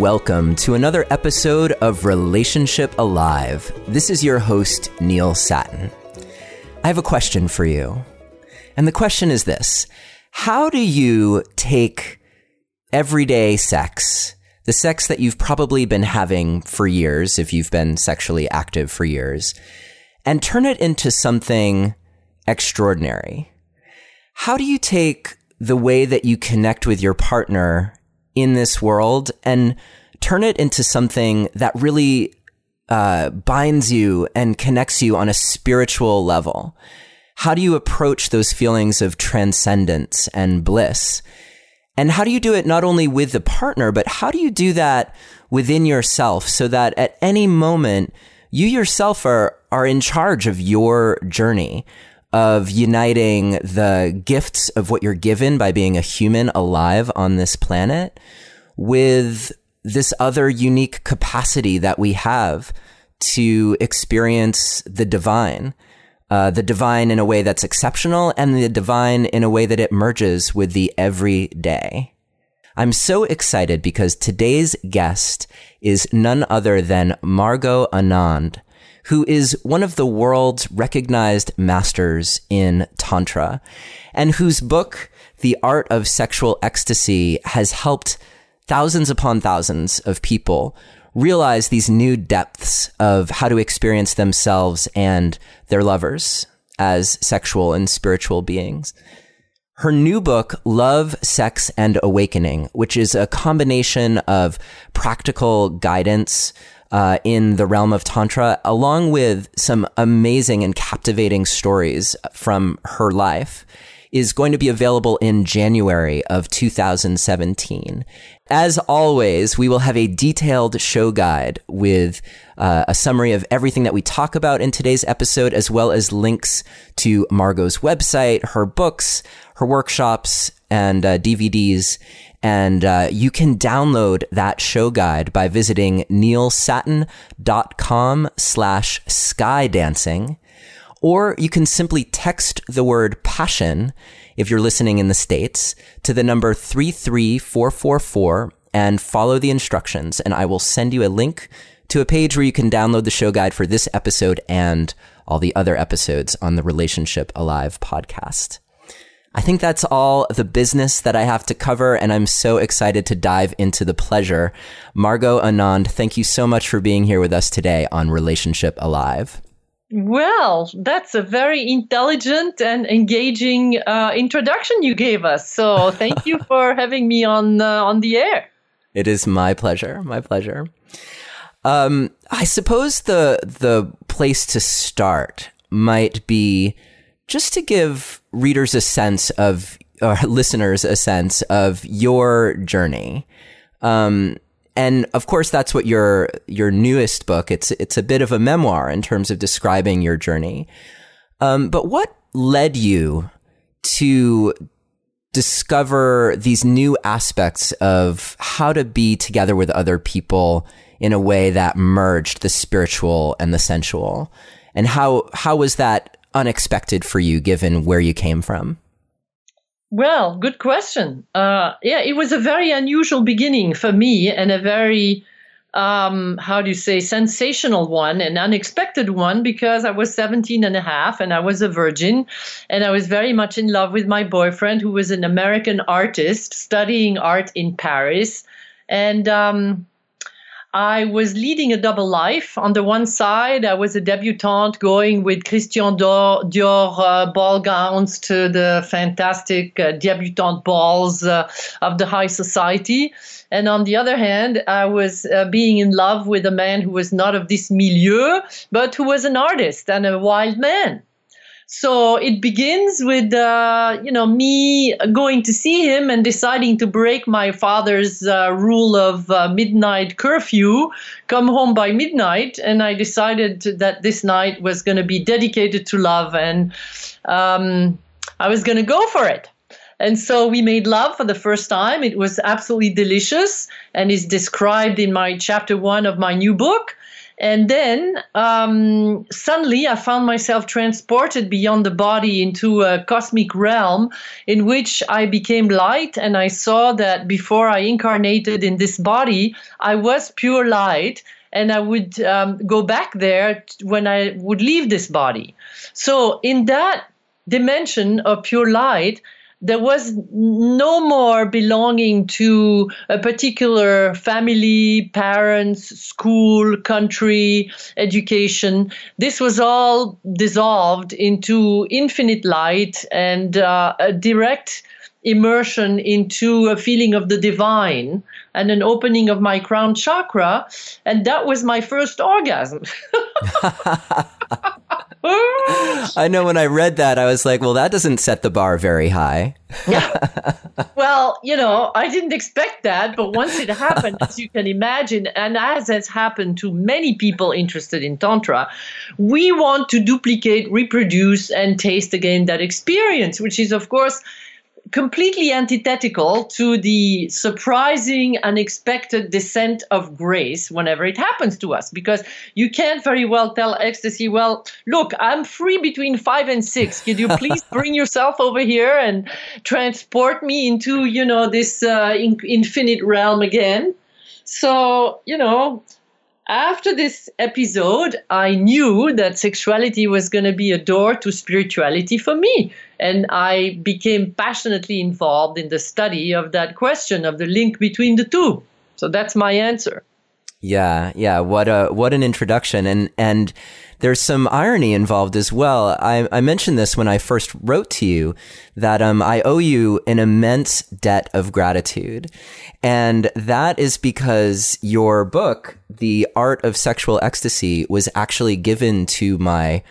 welcome to another episode of Relationship Alive. This is your host, Neil Satin. I have a question for you. And the question is this: how do you take everyday sex, the sex that you've probably been having for years, if you've been sexually active for years, and turn it into something extraordinary? How do you take the way that you connect with your partner in this world and turn it into something that really binds you and connects you on a spiritual level? How do you approach those feelings of transcendence and bliss? And how do you do it not only with the partner, but how do you do that within yourself so that at any moment you yourself are in charge of your journey of uniting the gifts of what you're given by being a human alive on this planet with this other unique capacity that we have to experience the divine in a way that's exceptional and the divine in a way that it merges with the everyday. I'm so excited because today's guest is none other than Margot Anand, who is one of the world's recognized masters in Tantra, and whose book, The Art of Sexual Ecstasy, has helped thousands upon thousands of people realize these new depths of how to experience themselves and their lovers as sexual and spiritual beings. Her new book, Love, Sex, and Awakening, which is a combination of practical guidance in the realm of Tantra, along with some amazing and captivating stories from her life, is going to be available in January of 2017. As always, we will have a detailed show guide with a summary of everything that we talk about in today's episode, as well as links to Margot's website, her books, her workshops, and DVDs. And you can download that show guide by visiting neilsatin.com/skydancing. Or you can simply text the word passion, if you're listening in the States, to the number 33444 and follow the instructions. And I will send you a link to a page where you can download the show guide for this episode and all the other episodes on the Relationship Alive podcast. I think that's all the business that I have to cover, and I'm so excited to dive into the pleasure. Margot Anand, thank you so much for being here with us today on Relationship Alive. Well, that's a very intelligent and engaging introduction you gave us. So thank you for having me on the air. It is my pleasure. My pleasure. I suppose the place to start might be just to give readers a sense of, or listeners a sense of your journey. And of course, that's what your newest book, it's a bit of a memoir in terms of describing your journey. But what led you to discover these new aspects of how to be together with other people in a way that merged the spiritual and the sensual? And how was that unexpected for you, given where you came from? Well, good question. It was a very unusual beginning for me, and a very, sensational one, an unexpected one, because I was 17 and a half and I was a virgin, and I was very much in love with my boyfriend, who was an American artist studying art in Paris. And I was leading a double life. On the one side, I was a debutante going with Christian Dior ball gowns to the fantastic debutante balls of the high society. And on the other hand, I was being in love with a man who was not of this milieu, but who was an artist and a wild man. So it begins with, me going to see him and deciding to break my father's rule of midnight curfew, come home by midnight. And I decided that this night was going to be dedicated to love, and I was going to go for it. And so we made love for the first time. It was absolutely delicious and is described in my chapter 1 of my new book. And then suddenly I found myself transported beyond the body into a cosmic realm in which I became light, and I saw that before I incarnated in this body, I was pure light, and I would go back there when I would leave this body. So in that dimension of pure light, there was no more belonging to a particular family, parents, school, country, education. This was all dissolved into infinite light and a direct immersion into a feeling of the divine and an opening of my crown chakra. And that was my first orgasm. I know when I read that, I was like, well, that doesn't set the bar very high. Yeah. Well, you know, I didn't expect that. But once it happened, as you can imagine, and as has happened to many people interested in Tantra, we want to duplicate, reproduce, and taste again that experience, which is, of course, completely antithetical to the surprising, unexpected descent of grace whenever it happens to us, because you can't very well tell ecstasy, well, look, I'm free between 5 and 6. Could you please bring yourself over here and transport me into, you know, this infinite realm again? So, you know, after this episode, I knew that sexuality was going to be a door to spirituality for me. And I became passionately involved in the study of that question of the link between the two. So that's my answer. Yeah, yeah. What an introduction. And there's some irony involved as well. I mentioned this when I first wrote to you that I owe you an immense debt of gratitude. And that is because your book, The Art of Sexual Ecstasy, was actually given to my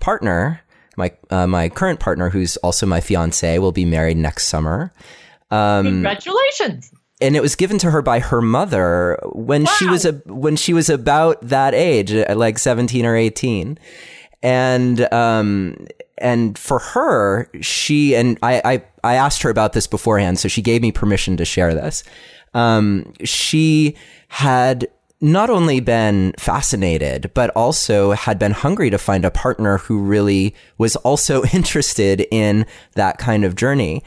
partner, my current partner, who's also my fiance. We'll be married next summer. Congratulations. And it was given to her by her mother when wow. she was about that age, like 17 or 18. And for her, I asked her about this beforehand, so she gave me permission to share this. She had not only been fascinated, but also had been hungry to find a partner who really was also interested in that kind of journey.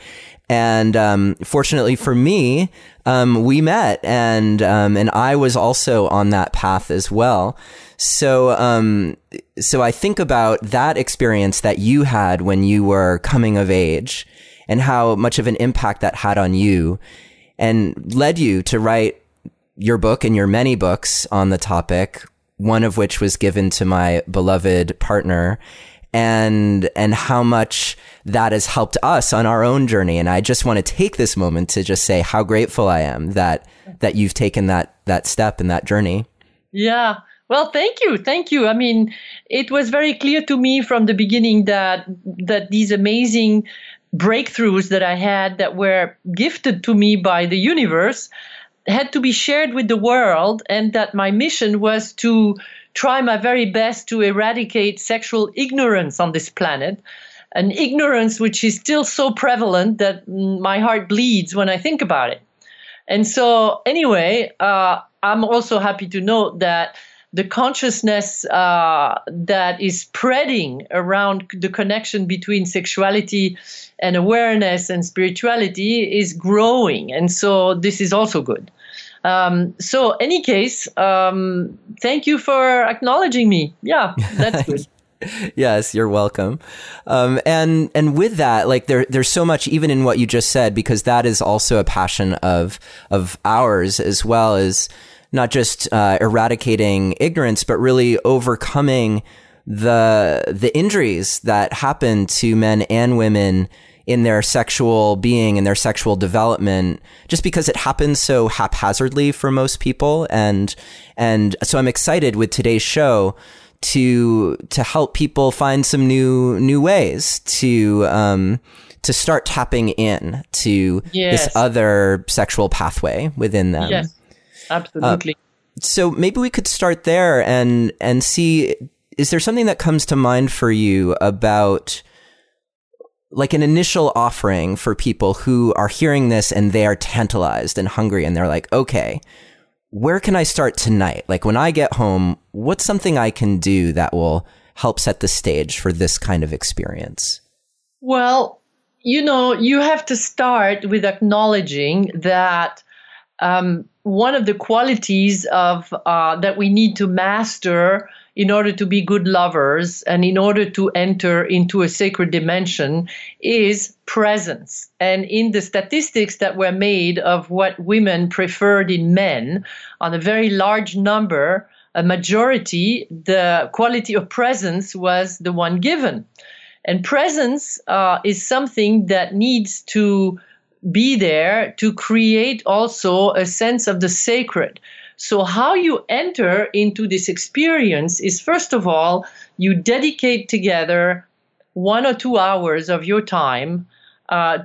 And fortunately for me, we met, and I was also on that path as well. So I think about that experience that you had when you were coming of age, and how much of an impact that had on you, and led you to write your book and your many books on the topic. One of which was given to my beloved partner. And how much that has helped us on our own journey. And I just want to take this moment to just say how grateful I am that you've taken that step and that journey. Yeah. Well, thank you. I mean, it was very clear to me from the beginning that these amazing breakthroughs that I had that were gifted to me by the universe had to be shared with the world, and that my mission was to try my very best to eradicate sexual ignorance on this planet, an ignorance which is still so prevalent that my heart bleeds when I think about it. And so anyway, I'm also happy to note that the consciousness that is spreading around the connection between sexuality and awareness and spirituality is growing. And so this is also good. So any case, thank you for acknowledging me. Yeah, that's good. Yes, you're welcome. And with that, like there's so much even in what you just said, because that is also a passion of ours, as well as not just eradicating ignorance, but really overcoming the injuries that happen to men and women in their sexual being and their sexual development, just because it happens so haphazardly for most people. And so I'm excited with today's show to help people find some new ways to start tapping in to yes. this other sexual pathway within them. Yes, absolutely. So maybe we could start there and see, is there something that comes to mind for you about like an initial offering for people who are hearing this and they are tantalized and hungry and they're like, okay, where can I start tonight? Like when I get home, what's something I can do that will help set the stage for this kind of experience? Well, you know, you have to start with acknowledging that one of the qualities of that we need to master in order to be good lovers and in order to enter into a sacred dimension is presence. And in the statistics that were made of what women preferred in men, on a very large number, a majority, the quality of presence was the one given. And presence is something that needs to be there to create also a sense of the sacred. So how you enter into this experience is, first of all, you dedicate together 1 or 2 hours of your time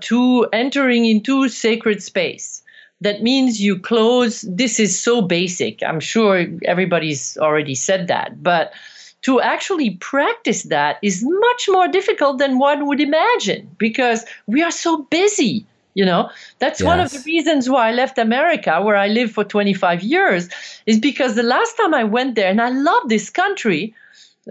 to entering into sacred space. That means you close, this is so basic, I'm sure everybody's already said that, but to actually practice that is much more difficult than one would imagine because we are so busy. You know, that's Yes. One of the reasons why I left America, where I lived for 25 years, is because the last time I went there, and I love this country.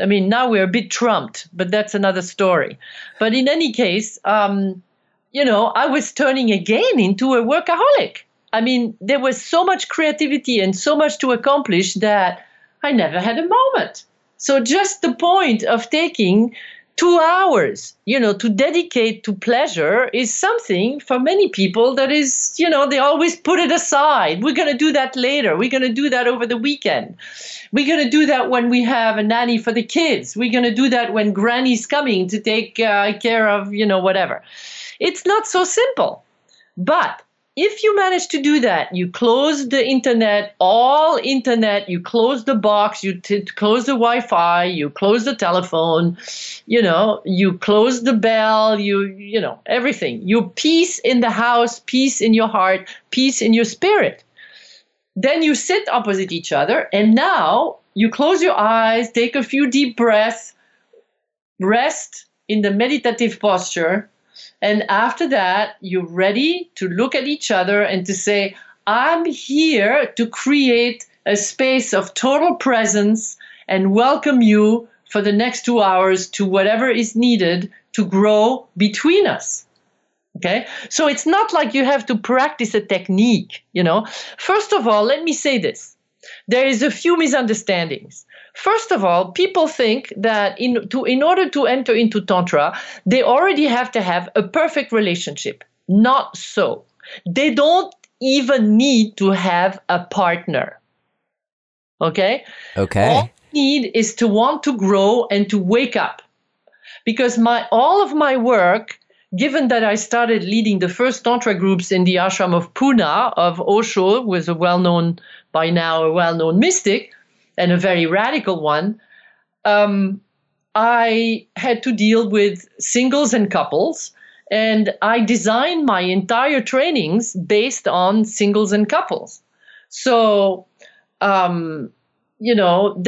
I mean, now we're a bit trumped, but that's another story. But in any case, you know, I was turning again into a workaholic. I mean, there was so much creativity and so much to accomplish that I never had a moment. So just the point of taking 2 hours, you know, to dedicate to pleasure is something for many people that is, you know, they always put it aside. We're going to do that later. We're going to do that over the weekend. We're going to do that when we have a nanny for the kids. We're going to do that when granny's coming to take care of, you know, whatever. It's not so simple. But if you manage to do that, you close the internet, all internet, you close the box, you close the Wi-Fi, you close the telephone, you know, you close the bell, you know, everything. You peace in the house, peace in your heart, peace in your spirit. Then you sit opposite each other, and now you close your eyes, take a few deep breaths, rest in the meditative posture. And after that, you're ready to look at each other and to say, I'm here to create a space of total presence and welcome you for the next 2 hours to whatever is needed to grow between us. Okay? So it's not like you have to practice a technique, you know. First of all, let me say this. There is a few misunderstandings. First of all, people think that in order to enter into Tantra, they already have to have a perfect relationship. Not so. They don't even need to have a partner. Okay? Okay. All you need is to want to grow and to wake up. Because all of my work, given that I started leading the first Tantra groups in the ashram of Pune, of Osho, who is a well-known mystic, and a very radical one, I had to deal with singles and couples. And I designed my entire trainings based on singles and couples. So, you know,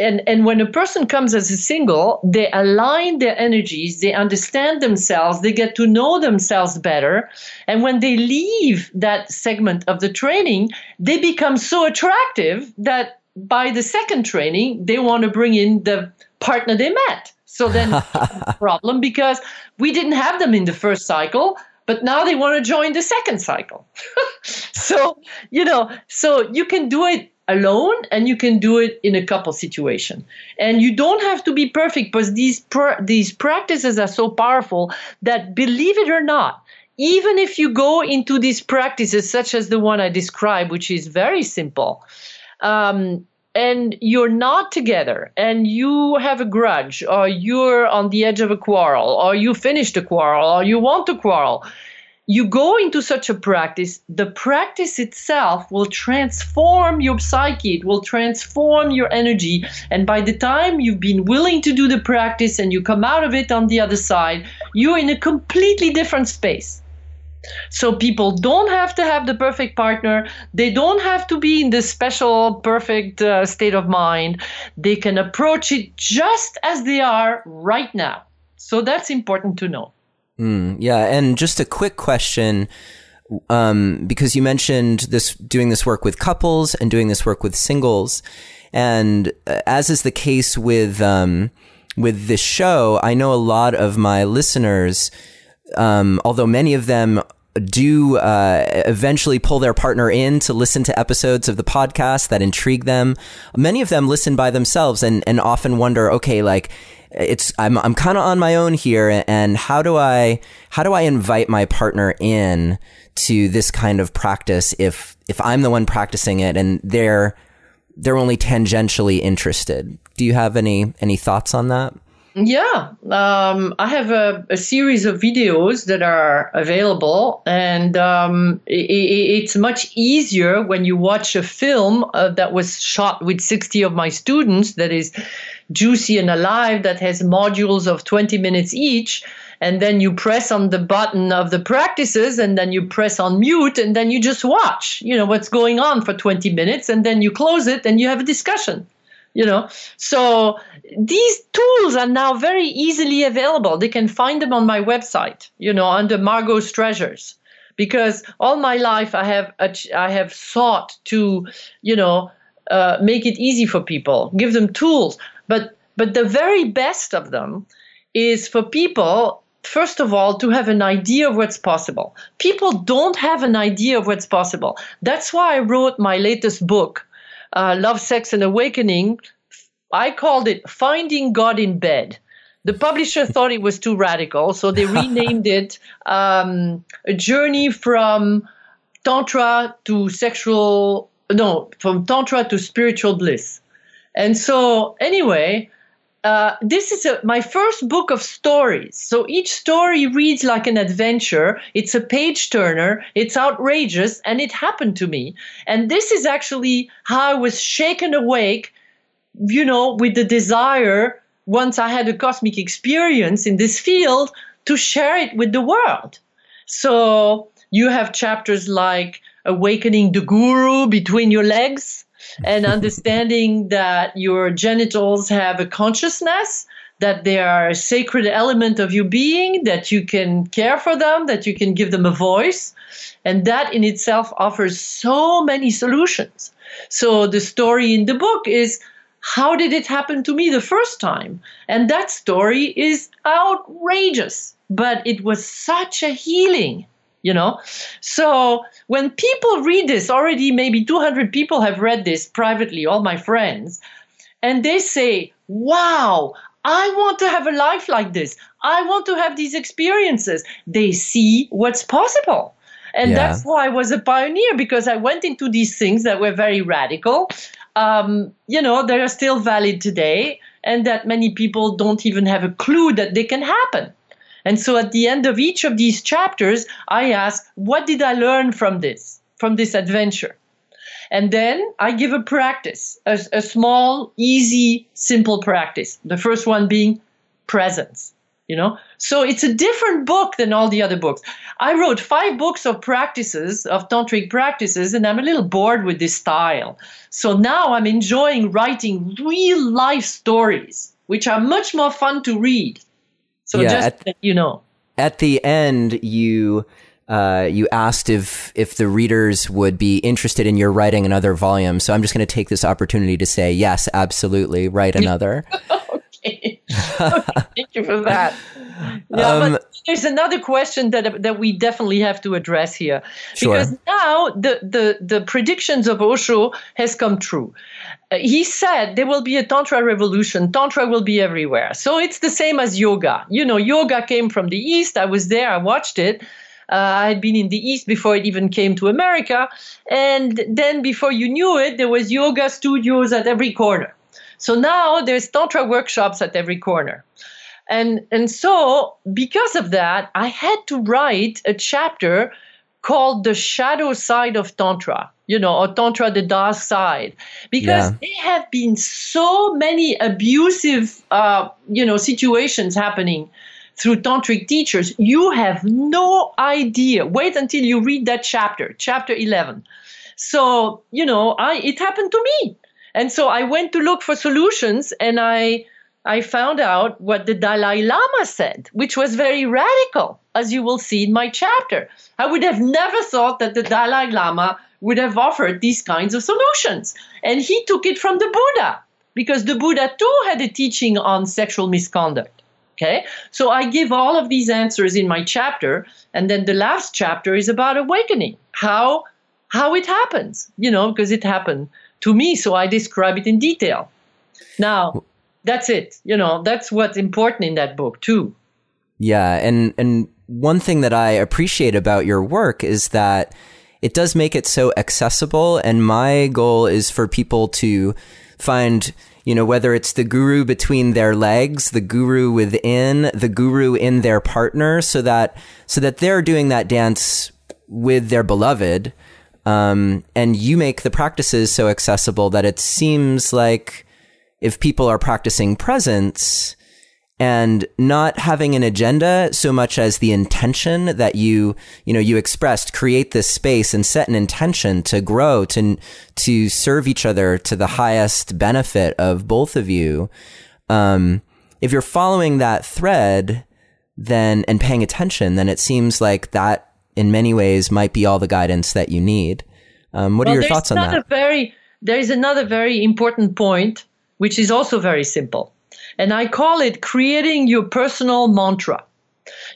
and when a person comes as a single, they align their energies, they understand themselves, they get to know themselves better. And when they leave that segment of the training, they become so attractive that by the second training, they want to bring in the partner they met. So then it's a problem because we didn't have them in the first cycle, but now they want to join the second cycle. So, you know, so you can do it alone and you can do it in a couple situation. And you don't have to be perfect because these practices are so powerful that, believe it or not, even if you go into these practices such as the one I described, which is very simple, and you're not together and you have a grudge or you're on the edge of a quarrel or you finished a quarrel or you want to quarrel, you go into such a practice, the practice itself will transform your psyche, it will transform your energy. And by the time you've been willing to do the practice and you come out of it on the other side, you're in a completely different space. So people don't have to have the perfect partner. They don't have to be in this special, perfect state of mind. They can approach it just as they are right now. So that's important to know. Yeah. And just a quick question. because you mentioned this, doing this work with couples and doing this work with singles. And as is the case with this show, I know a lot of my listeners, although many of them do eventually pull their partner in to listen to episodes of the podcast that intrigue them. Many of them listen by themselves and often wonder, okay, like, I'm kind of on my own here, and how do I invite my partner in to this kind of practice if I'm the one practicing it and they're only tangentially interested? Do you have any thoughts on that? Yeah, I have a series of videos that are available, and it's much easier when you watch a film that was shot with 60 of my students, that is juicy and alive, that has modules of 20 minutes each. And then you press on the button of the practices, and then you press on mute, and then you just watch, what's going on for 20 minutes, and then you close it and you have a discussion. So these tools are now very easily available. They can find them on my website, under Margot's Treasures, because all my life I have sought to, make it easy for people, give them tools. But the very best of them is for people, first of all, to have an idea of what's possible. People don't have an idea of what's possible. That's why I wrote my latest book, Love, Sex, and Awakening. I called it Finding God in Bed. The publisher thought it was too radical, so they renamed it A Journey from Tantra to Spiritual Bliss. And so anyway, this is my first book of stories. So each story reads like an adventure. It's a page turner. It's outrageous. And it happened to me. And this is actually how I was shaken awake, with the desire, once I had a cosmic experience in this field, to share it with the world. So you have chapters like Awakening the Guru Between Your Legs, and understanding that your genitals have a consciousness, that they are a sacred element of your being, that you can care for them, that you can give them a voice. And that in itself offers so many solutions. So the story in the book is, how did it happen to me the first time? And that story is outrageous, but it was such a healing. So when people read this, already maybe 200 people have read this privately, all my friends, and they say, wow, I want to have a life like this. I want to have these experiences. They see what's possible. And that's why I was a pioneer, because I went into these things that were very radical. They are still valid today, and that many people don't even have a clue that they can happen. And so at the end of each of these chapters, I ask, what did I learn from this adventure? And then I give a practice, a small, easy, simple practice. The first one being presence, So it's a different book than all the other books. I wrote 5 books of practices, of tantric practices, and I'm a little bored with this style. So now I'm enjoying writing real life stories, which are much more fun to read. So at the end, you asked if the readers would be interested in your writing another volume. So I'm just going to take this opportunity to say, yes, absolutely, write another. Okay. Thank you for that. Yeah, but there's another question that we definitely have to address here. Sure. Because now the predictions of Osho has come true. He said there will be a Tantra revolution. Tantra will be everywhere. So it's the same as yoga. Yoga came from the East. I was there. I watched it. I had been in the East before it even came to America. And then before you knew it, there was yoga studios at every corner. So now there's Tantra workshops at every corner. And so because of that, I had to write a chapter called The Shadow Side of Tantra, or Tantra, the Dark Side, because there have been so many abusive, situations happening through tantric teachers. You have no idea. Wait until you read that chapter, chapter 11. So, it happened to me. And so I went to look for solutions, and I I found out what the Dalai Lama said, which was very radical, as you will see in my chapter. I would have never thought that the Dalai Lama would have offered these kinds of solutions. And he took it from the Buddha, because the Buddha too had a teaching on sexual misconduct. Okay, so I give all of these answers in my chapter, and then the last chapter is about awakening, how it happens, you know, because it happened to me, so I describe it in detail. Now, that's it, you know, that's what's important in that book too. Yeah, and one thing that I appreciate about your work is that it does make it so accessible, and my goal is for people to find, you know, whether it's the guru between their legs, the guru within, the guru in their partner, so that they're doing that dance with their beloved, and you make the practices so accessible that it seems like if people are practicing presence and not having an agenda so much as the intention that you expressed, create this space and set an intention to grow, to serve each other to the highest benefit of both of you. If you're following that thread then and paying attention, then it seems like that in many ways might be all the guidance that you need. What are your thoughts on that? There is another very important point, which is also very simple. And I call it creating your personal mantra.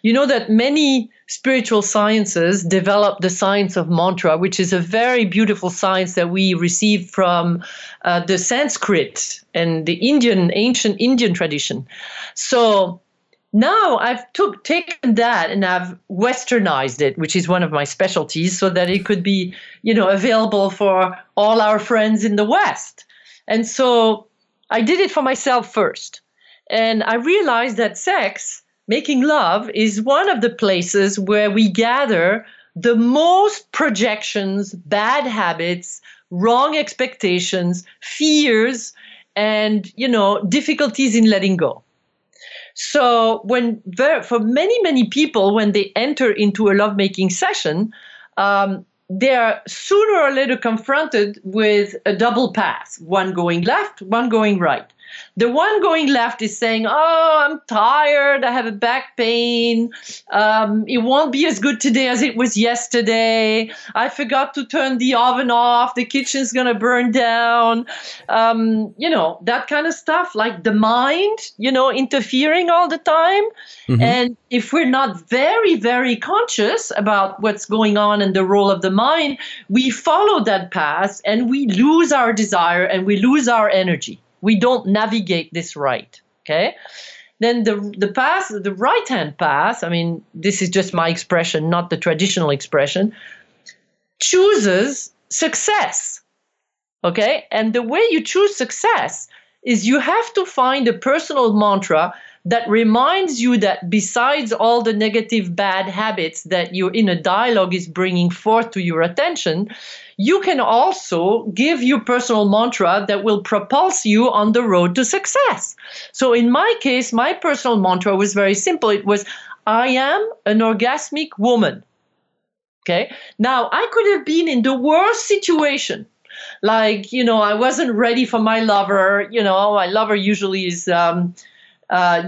You know that many spiritual sciences develop the science of mantra, which is a very beautiful science that we received from the Sanskrit and the ancient Indian tradition. So now I've taken that and I've westernized it, which is one of my specialties, so that it could be, you know, available for all our friends in the West. And so I did it for myself first. And I realized that sex, making love, is one of the places where we gather the most projections, bad habits, wrong expectations, fears, and, you know, difficulties in letting go. So for many, many people, when they enter into a lovemaking session, they are sooner or later confronted with a double path, one going left, one going right. The one going left is saying, oh, I'm tired, I have a back pain, it won't be as good today as it was yesterday, I forgot to turn the oven off, the kitchen's going to burn down, you know, that kind of stuff, like the mind, you know, interfering all the time. Mm-hmm. And if we're not very, very conscious about what's going on and the role of the mind, we follow that path and we lose our desire and we lose our energy. We don't navigate this right, okay? Then the path, the right-hand path, I mean, this is just my expression, not the traditional expression, chooses success, okay? And the way you choose success is you have to find a personal mantra that reminds you that besides all the negative bad habits that your inner dialogue is bringing forth to your attention, you can also give your personal mantra that will propulse you on the road to success. So in my case, my personal mantra was very simple. It was, I am an orgasmic woman. Okay. Now, I could have been in the worst situation. Like, you know, I wasn't ready for my lover. You know, my lover usually is...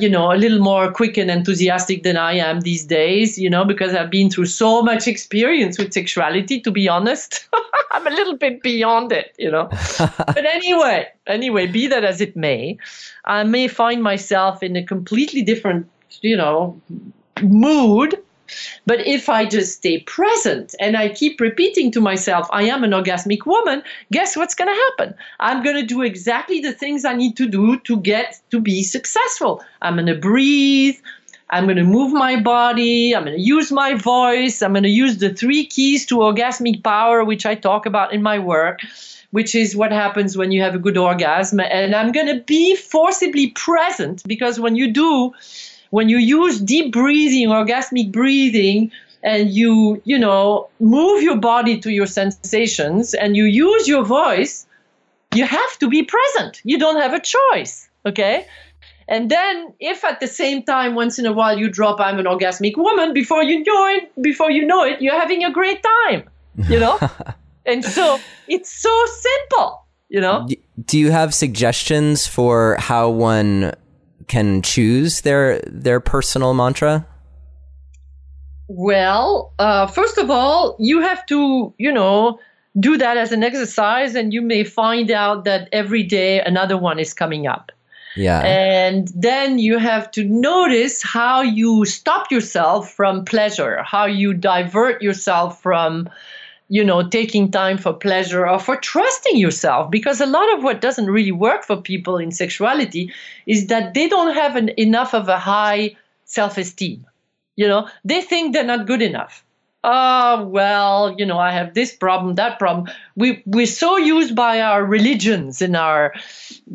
you know, a little more quick and enthusiastic than I am these days, you know, because I've been through so much experience with sexuality, to be honest. I'm a little bit beyond it, you know. But anyway, be that as it may, I may find myself in a completely different, you know, mood. But if I just stay present and I keep repeating to myself, I am an orgasmic woman, guess what's going to happen? I'm going to do exactly the things I need to do to get to be successful. I'm going to breathe. I'm going to move my body. I'm going to use my voice. I'm going to use the 3 keys to orgasmic power, which I talk about in my work, which is what happens when you have a good orgasm. And I'm going to be forcibly present, because when you use deep breathing, orgasmic breathing, and you know, move your body to your sensations and you use your voice, you have to be present. You don't have a choice, okay? And then if at the same time, once in a while, you drop, I'm an orgasmic woman, before you know it, you're having a great time, you know? And so it's so simple, you know? Do you have suggestions for how one can choose their personal mantra? Well, first of all, you have to, do that as an exercise, and you may find out that every day another one is coming up. Yeah. And then you have to notice how you stop yourself from pleasure, how you divert yourself from, taking time for pleasure or for trusting yourself. Because a lot of what doesn't really work for people in sexuality is that they don't have enough of a high self-esteem. They think they're not good enough. Oh, well, I have this problem, that problem. We're so used by our religions and our,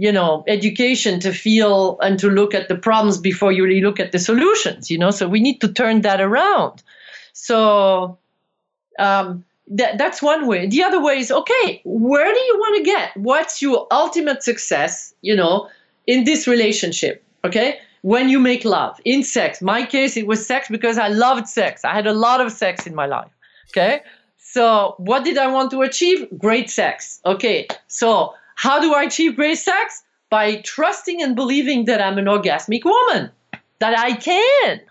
education to feel and to look at the problems before you really look at the solutions, So we need to turn that around. So that's one way. The other way is, okay, where do you want to get? What's your ultimate success, in this relationship, okay? When you make love, in sex. My case, it was sex because I loved sex. I had a lot of sex in my life, okay? So what did I want to achieve? Great sex, okay. So how do I achieve great sex? By trusting and believing that I'm an orgasmic woman, that I can,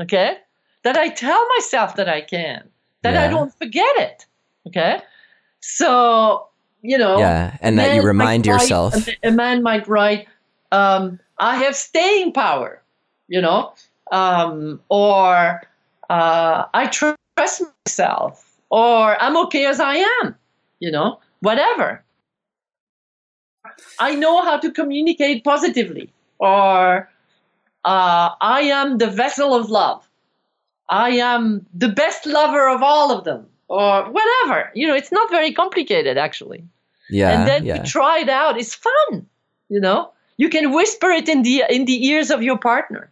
okay? That I tell myself that I can, that I don't forget it, okay? So, Yeah, and that you remind yourself. A man might write, I have staying power, or I trust myself, or I'm okay as I am, whatever. I know how to communicate positively, or I am the vessel of love. I am the best lover of all of them, or whatever. It's not very complicated, actually. Yeah. And then you try it out. It's fun, You can whisper it in the ears of your partner.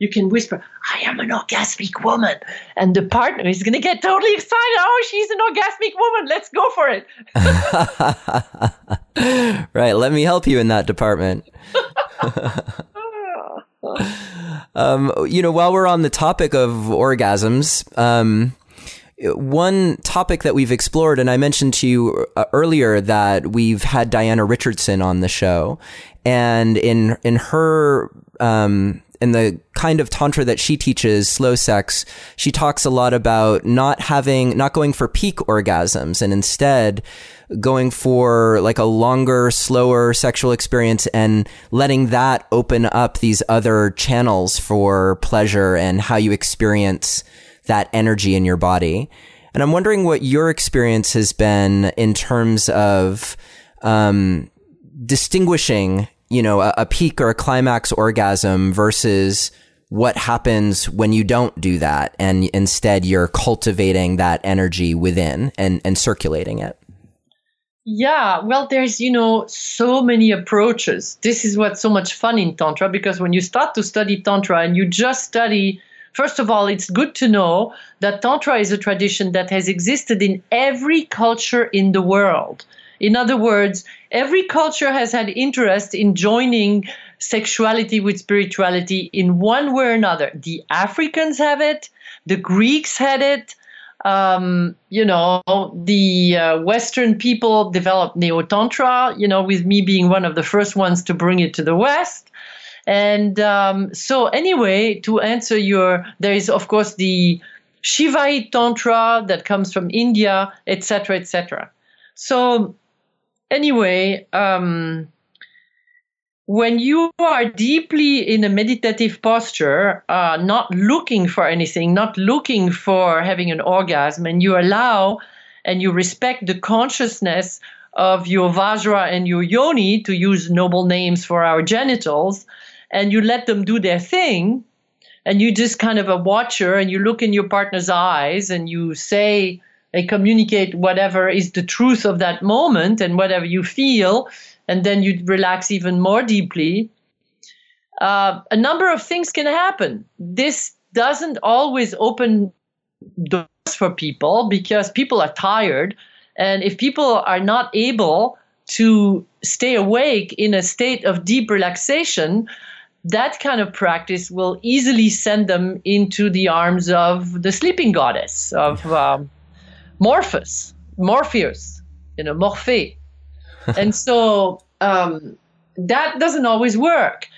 You can whisper, I am an orgasmic woman. And the partner is going to get totally excited. Oh, she's an orgasmic woman. Let's go for it. Right. Let me help you in that department. While we're on the topic of orgasms, one topic that we've explored, and I mentioned to you earlier that we've had Diana Richardson on the show, and in her in the kind of tantra that she teaches, slow sex, she talks a lot about not going for peak orgasms, and instead going for like a longer, slower sexual experience and letting that open up these other channels for pleasure and how you experience that energy in your body. And I'm wondering what your experience has been in terms of distinguishing, a peak or a climax orgasm versus what happens when you don't do that, and instead you're cultivating that energy within and circulating it. Yeah, well, there's, so many approaches. This is what's so much fun in Tantra, because when you start to study Tantra and you just study, first of all, it's good to know that Tantra is a tradition that has existed in every culture in the world. In other words, every culture has had interest in joining sexuality with spirituality in one way or another. The Africans have it. The Greeks had it. The Western people developed Neo-Tantra, with me being one of the first ones to bring it to the West. And so anyway, to answer there is, of course, the Shivaite Tantra that comes from India, etc., etc. So anyway, when you are deeply in a meditative posture, not looking for anything, not looking for having an orgasm, and you allow and you respect the consciousness of your Vajra and your Yoni, to use noble names for our genitals, and you let them do their thing, and you just kind of a watcher, and you look in your partner's eyes, and you say and communicate whatever is the truth of that moment and whatever you feel, and then you relax even more deeply. A number of things can happen. This doesn't always open doors for people, because people are tired, and if people are not able to stay awake in a state of deep relaxation, that kind of practice will easily send them into the arms of the sleeping goddess, of Morpheus, Morphe. And so that doesn't always work.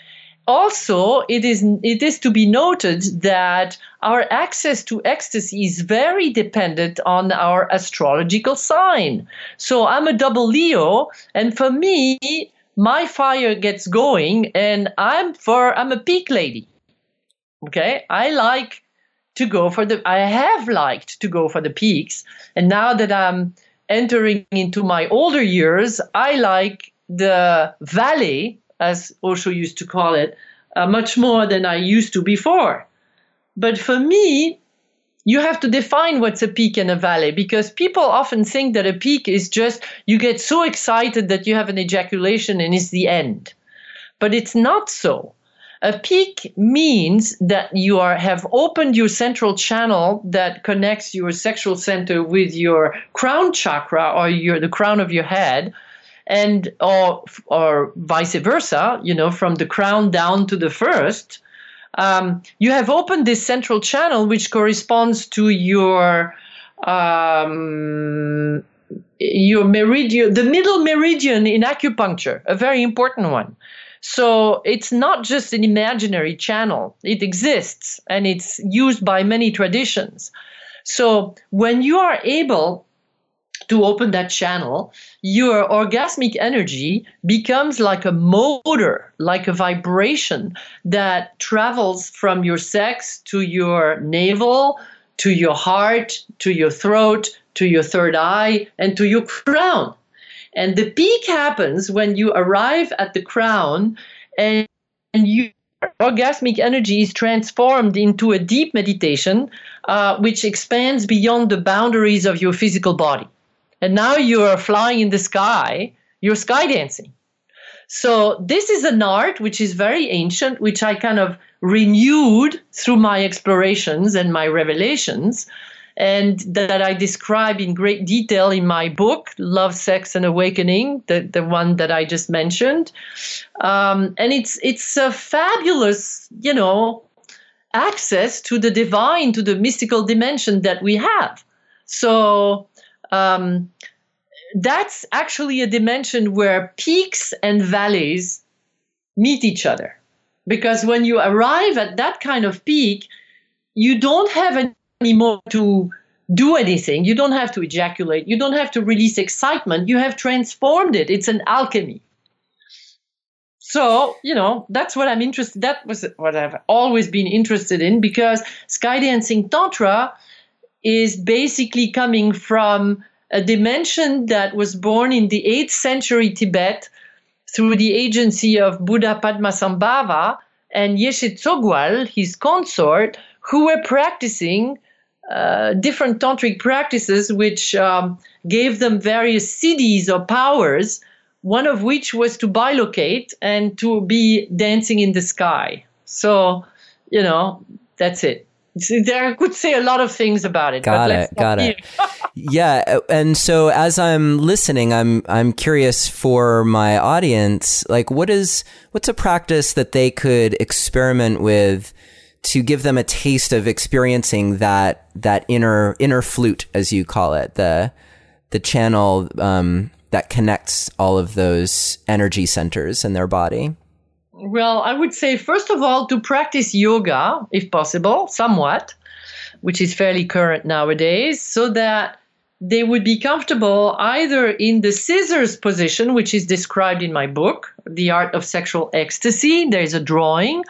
Also, it is to be noted that our access to ecstasy is very dependent on our astrological sign. So I'm a double Leo, and for me, my fire gets going, and I'm a peak lady. Okay, I like to go for the. I have liked to go for the peaks, and now that I'm entering into my older years, I like the valley, as Osho used to call it, much more than I used to before. But for me, you have to define what's a peak and a valley, because people often think that a peak is just you get so excited that you have an ejaculation and it's the end. But it's not so. A peak means that you have opened your central channel that connects your sexual center with your crown chakra, or the crown of your head, and or vice versa, you know, from the crown down to the first. You have opened this central channel, which corresponds to your meridian, the middle meridian in acupuncture, a very important one. So it's not just an imaginary channel. It exists, and it's used by many traditions. So when you are able to open that channel, your orgasmic energy becomes like a motor, like a vibration that travels from your sex to your navel, to your heart, to your throat, to your third eye, and to your crown. And the peak happens when you arrive at the crown, and your orgasmic energy is transformed into a deep meditation, which expands beyond the boundaries of your physical body. And now you are flying in the sky, you're sky dancing. So this is an art which is very ancient, which I kind of renewed through my explorations and my revelations, and that I describe in great detail in my book, Love, Sex, and Awakening, the one that I just mentioned. And it's a fabulous, you know, access to the divine, to the mystical dimension that we have. So that's actually a dimension where peaks and valleys meet each other. Because when you arrive at that kind of peak, you don't have anymore to do anything. You don't have to ejaculate. You don't have to release excitement. You have transformed it. It's an alchemy. So, you know, that's what I'm interested in. That was what I've always been interested in, because Sky Dancing Tantra is basically coming from a dimension that was born in the 8th century Tibet through the agency of Buddha Padmasambhava and Yeshe Tsogyal, his consort, who were practicing different tantric practices, which gave them various siddhis or powers, one of which was to bilocate and to be dancing in the sky. So, you know, that's it. I could say a lot of things about it. Got it. Yeah, and so as I'm listening, I'm curious for my audience, like what's a practice that they could experiment with to give them a taste of experiencing that inner flute, as you call it, the channel that connects all of those energy centers in their body. Well, I would say, first of all, to practice yoga, if possible, somewhat, which is fairly current nowadays, so that they would be comfortable either in the scissors position, which is described in my book, The Art of Sexual Ecstasy. There is a drawing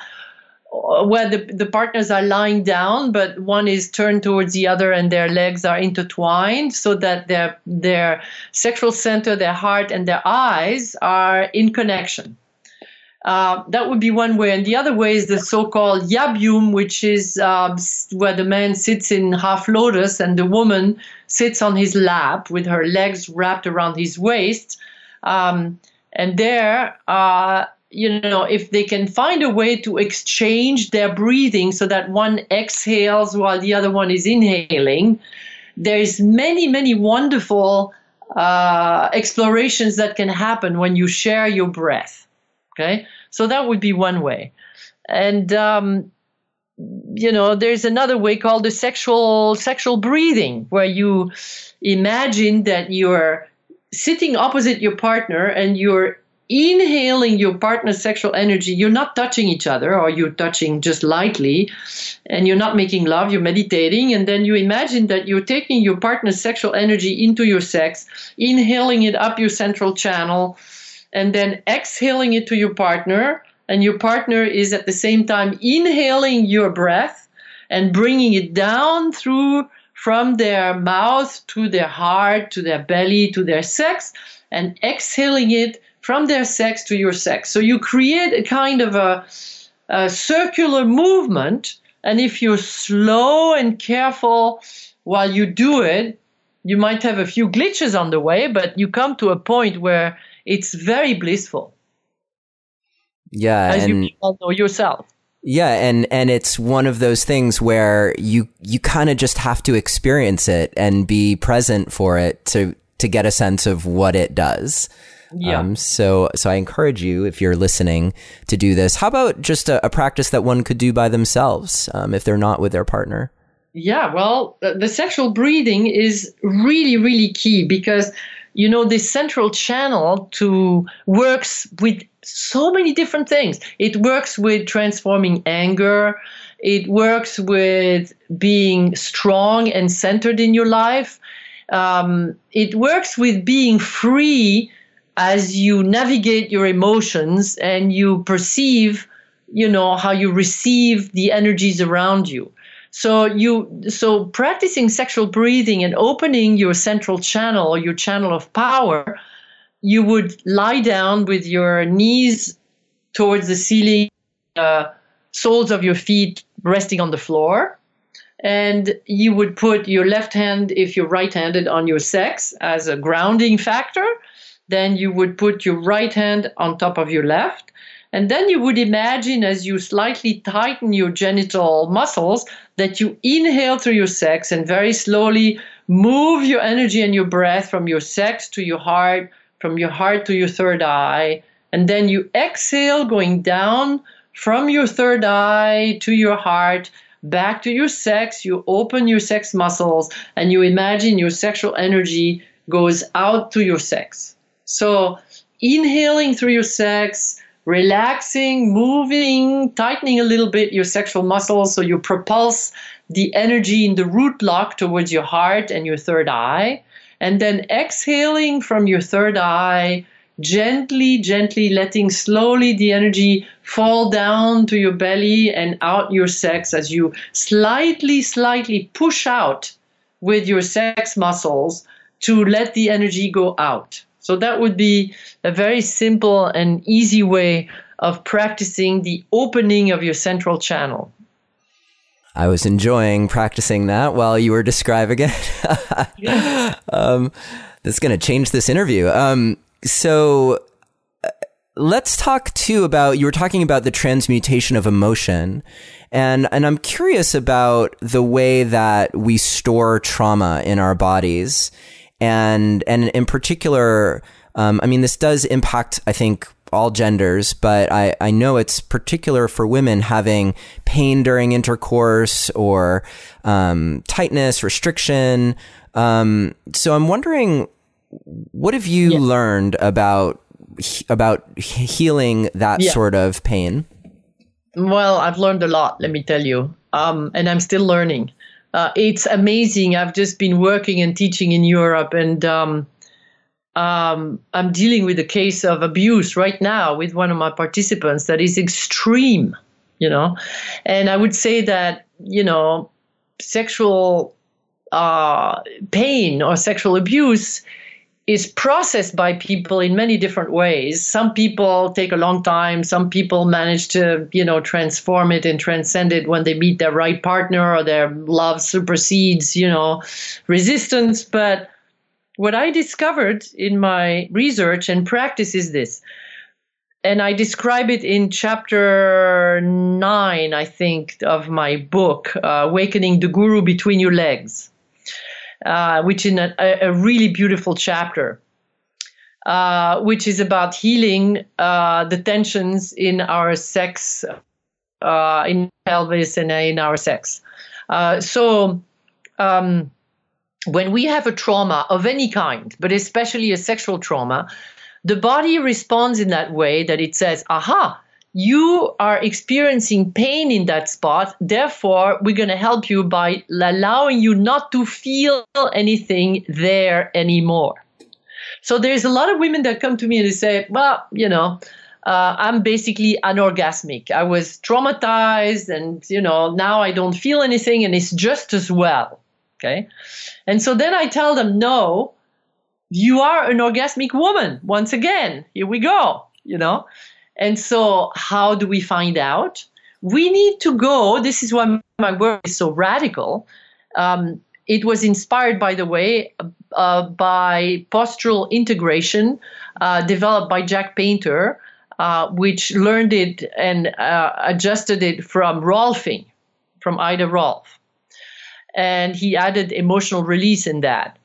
where the partners are lying down, but one is turned towards the other and their legs are intertwined so that their sexual center, their heart, and their eyes are in connection. That would be one way. And the other way is the so-called Yabyum, which is where the man sits in half lotus and the woman sits on his lap with her legs wrapped around his waist. And there, you know, if they can find a way to exchange their breathing so that one exhales while the other one is inhaling, there's many, many wonderful explorations that can happen when you share your breath. Okay, so that would be one way. And, you know, there's another way called the sexual breathing, where you imagine that you're sitting opposite your partner and you're inhaling your partner's sexual energy, you're not touching each other, or you're touching just lightly, and you're not making love, you're meditating, and then you imagine that you're taking your partner's sexual energy into your sex, inhaling it up your central channel, and then exhaling it to your partner, and your partner is at the same time inhaling your breath and bringing it down through from their mouth to their heart, to their belly, to their sex, and exhaling it from their sex to your sex. So you create a kind of a circular movement, and if you're slow and careful while you do it, you might have a few glitches on the way, but you come to a point where it's very blissful. Yeah. As you all know yourself. Yeah, and it's one of those things where you kind of just have to experience it and be present for it to get a sense of what it does. Yeah. So I encourage you, if you're listening, to do this. How about just a practice that one could do by themselves if they're not with their partner? Yeah, well, the sexual breathing is really, really key because, you know, this central channel works with so many different things. It works with transforming anger. It works with being strong and centered in your life. It works with being free as you navigate your emotions and you perceive, you know, how you receive the energies around you. So practicing sexual breathing and opening your central channel, your channel of power, you would lie down with your knees towards the ceiling, soles of your feet resting on the floor. And you would put your left hand, if you're right-handed, on your sex as a grounding factor. Then you would put your right hand on top of your left. And then you would imagine, as you slightly tighten your genital muscles, that you inhale through your sex and very slowly move your energy and your breath from your sex to your heart, from your heart to your third eye. And then you exhale, going down from your third eye to your heart, back to your sex. You open your sex muscles and you imagine your sexual energy goes out to your sex. So inhaling through your sex, relaxing, moving, tightening a little bit your sexual muscles so you propulse the energy in the root lock towards your heart and your third eye. And then exhaling from your third eye, gently, gently letting slowly the energy fall down to your belly and out your sex as you slightly, slightly push out with your sex muscles to let the energy go out. So that would be a very simple and easy way of practicing the opening of your central channel. I was enjoying practicing that while you were describing it. Yes. That's going to change this interview. So let's talk too about, you were talking about the transmutation of emotion. And I'm curious about the way that we store trauma in our bodies. And in particular, I mean, this does impact, I think, all genders, but I know it's particular for women having pain during intercourse or tightness, restriction. So I'm wondering, what have you learned about healing that sort of pain? Well, I've learned a lot, let me tell you, and I'm still learning. It's amazing. I've just been working and teaching in Europe, and I'm dealing with a case of abuse right now with one of my participants that is extreme, you know. And I would say that, you know, sexual pain or sexual abuse is processed by people in many different ways. Some people take a long time. Some people manage to, you know, transform it and transcend it when they meet their right partner, or their love supersedes, you know, resistance. But what I discovered in my research and practice is this, and I describe it in chapter 9, I think, of my book, Awakening the Guru Between Your Legs. Which in a really beautiful chapter, which is about healing the tensions in our sex, in pelvis and in our sex. So when we have a trauma of any kind, but especially a sexual trauma, the body responds in that way that it says, aha, you are experiencing pain in that spot. Therefore, we're going to help you by allowing you not to feel anything there anymore. So there's a lot of women that come to me and they say, well, you know, I'm basically anorgasmic. I was traumatized and, you know, now I don't feel anything and it's just as well. Okay. And so then I tell them, no, you are an orgasmic woman. Once again, here we go, you know. And so how do we find out? We need to go. This is why my work is so radical. It was inspired, by the way, by postural integration developed by Jack Painter, which learned it and adjusted it from Rolfing, from Ida Rolf. And he added emotional release in that.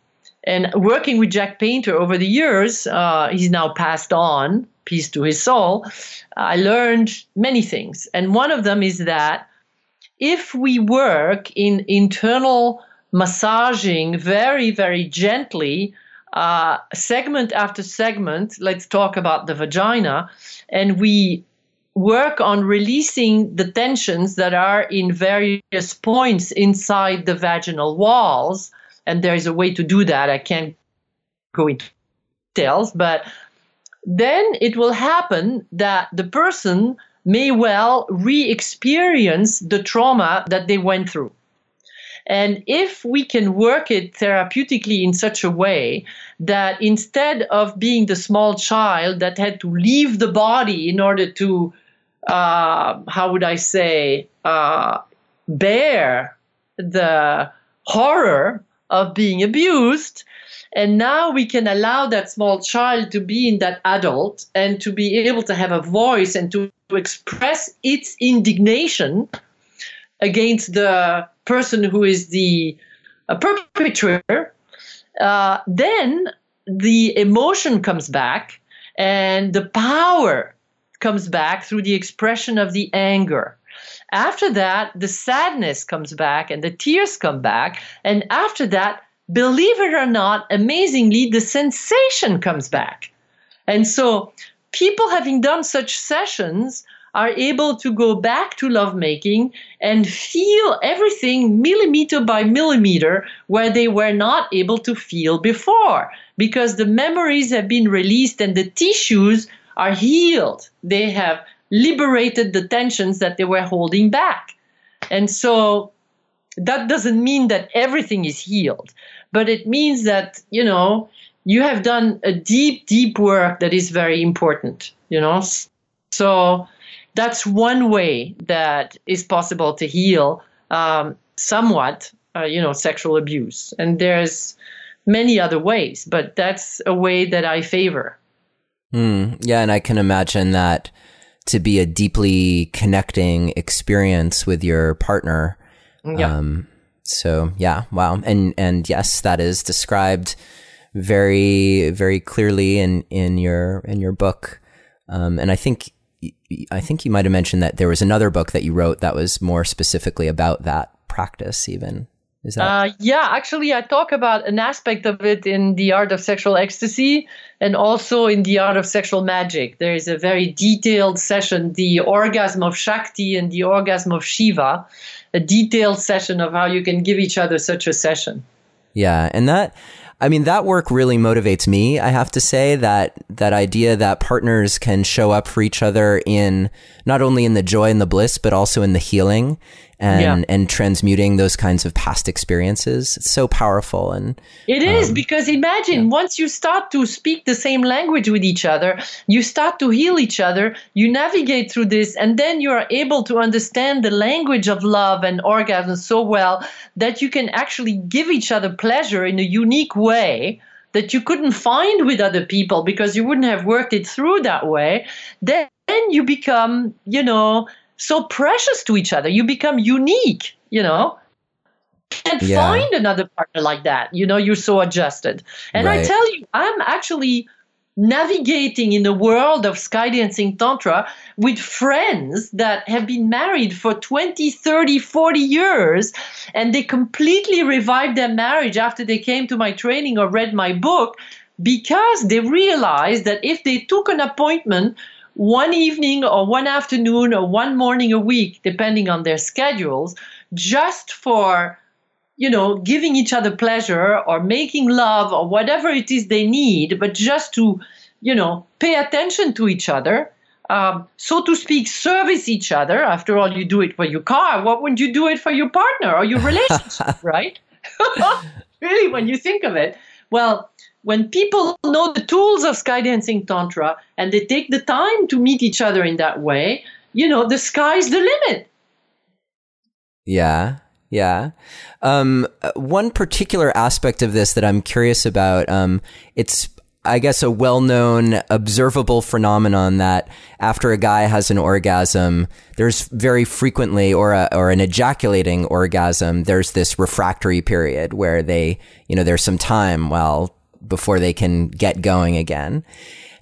And working with Jack Painter over the years, he's now passed on, peace to his soul, I learned many things. And one of them is that if we work in internal massaging very, very gently, segment after segment, let's talk about the vagina, and we work on releasing the tensions that are in various points inside the vaginal walls, and there is a way to do that. I can't go into details, but then it will happen that the person may well re-experience the trauma that they went through. And if we can work it therapeutically in such a way that instead of being the small child that had to leave the body in order to, how would I say, bear the horror of being abused, and now we can allow that small child to be in that adult and to be able to have a voice and to express its indignation against the person who is the perpetrator, then the emotion comes back and the power comes back through the expression of the anger. After that, the sadness comes back and the tears come back. And after that, believe it or not, amazingly, the sensation comes back. And so people having done such sessions are able to go back to lovemaking and feel everything millimeter by millimeter where they were not able to feel before, because the memories have been released and the tissues are healed. They have liberated the tensions that they were holding back. And so that doesn't mean that everything is healed, but it means that, you know, you have done a deep, deep work that is very important, you know. So that's one way that is possible to heal somewhat, you know, sexual abuse. And there's many other ways, but that's a way that I favor. Yeah, and I can imagine that to be a deeply connecting experience with your partner. Yeah. So yeah, wow. And yes, that is described very, very clearly in your book. And I think you might have mentioned that there was another book that you wrote that was more specifically about that practice even. Is that? Yeah, actually I talk about an aspect of it in The Art of Sexual Ecstasy and also in The Art of Sexual Magic. There is a very detailed session, The Orgasm of Shakti and The Orgasm of Shiva, a detailed session of how you can give each other such a session. Yeah, and that, I mean, that work really motivates me. I have to say that idea that partners can show up for each other in not only in the joy and the bliss, but also in the healing and transmuting those kinds of past experiences. It's so powerful. And it is, because imagine once you start to speak the same language with each other, you start to heal each other, you navigate through this, and then you are able to understand the language of love and orgasm so well that you can actually give each other pleasure in a unique way that you couldn't find with other people because you wouldn't have worked it through that way. Then you become, you know, so precious to each other. You become unique, you know. Can't find another partner like that. You know, you're so adjusted. And I tell you, I'm actually navigating in the world of Sky Dancing Tantra with friends that have been married for 20, 30, 40 years, and they completely revived their marriage after they came to my training or read my book because they realized that if they took an appointment one evening or one afternoon or one morning a week, depending on their schedules, just for, you know, giving each other pleasure or making love or whatever it is they need, but just to, you know, pay attention to each other, so to speak, service each other. After all, you do it for your car. What wouldn't you do it for your partner or your relationship, right? Really, when you think of it. Well, when people know the tools of Sky Dancing Tantra and they take the time to meet each other in that way, you know, the sky's the limit. Yeah. Yeah. One particular aspect of this that I'm curious about, it's, I guess, a well-known observable phenomenon that after a guy has an orgasm, there's very frequently, or an ejaculating orgasm, there's this refractory period where they, you know, there's some time while before they can get going again.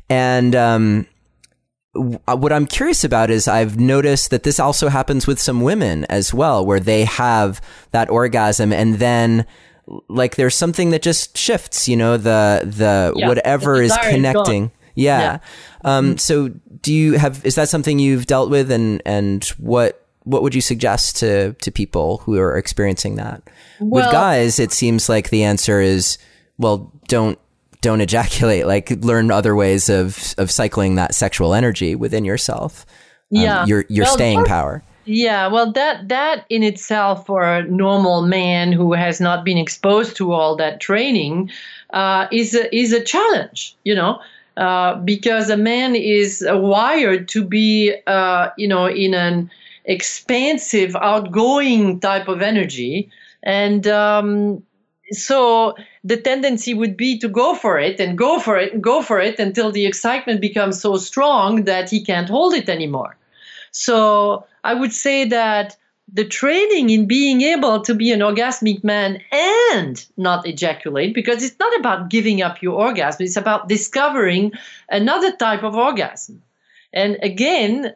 And, what I'm curious about is I've noticed that this also happens with some women as well, where they have that orgasm and then like there's something that just shifts, you know, whatever is connecting. Yeah. Yeah. So do you have, is that something you've dealt with, and what would you suggest to people who are experiencing that? Well, with guys, it seems like the answer is, well, don't ejaculate, like learn other ways of cycling that sexual energy within yourself. Yeah. Your staying power. Yeah. Well, that in itself for a normal man who has not been exposed to all that training, is a challenge, you know, because a man is wired to be, you know, in an expansive, outgoing type of energy. And, so the tendency would be to go for it until the excitement becomes so strong that he can't hold it anymore. So I would say that the training in being able to be an orgasmic man and not ejaculate, because it's not about giving up your orgasm, it's about discovering another type of orgasm. And again,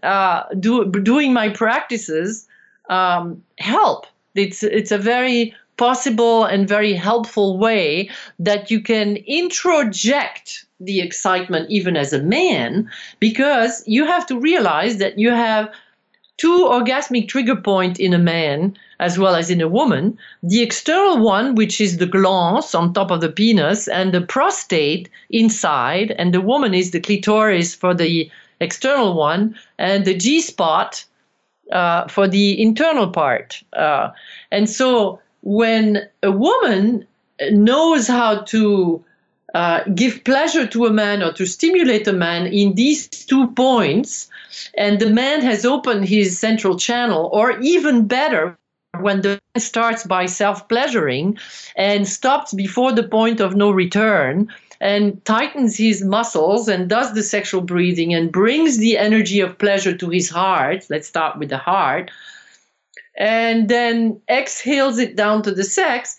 doing my practices help. It's a very possible and very helpful way that you can introject the excitement even as a man, because you have to realize that you have two orgasmic trigger points in a man as well as in a woman. The external one, which is the glans on top of the penis and the prostate inside, and the woman is the clitoris for the external one, and the G-spot for the internal part. And so when a woman knows how to give pleasure to a man or to stimulate a man in these 2 points, and the man has opened his central channel, or even better, when the man starts by self-pleasuring and stops before the point of no return and tightens his muscles and does the sexual breathing and brings the energy of pleasure to his heart, let's start with the heart, and then exhales it down to the sex.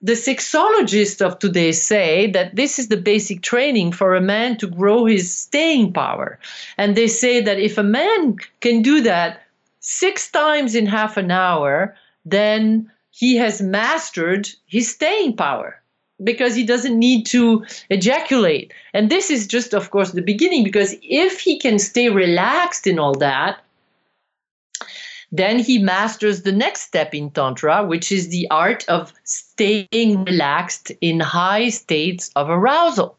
The sexologists of today say that this is the basic training for a man to grow his staying power. And they say that if a man can do that 6 times in half an hour, then he has mastered his staying power, because he doesn't need to ejaculate. And this is just, of course, the beginning, because if he can stay relaxed in all that, then he masters the next step in Tantra, which is the art of staying relaxed in high states of arousal.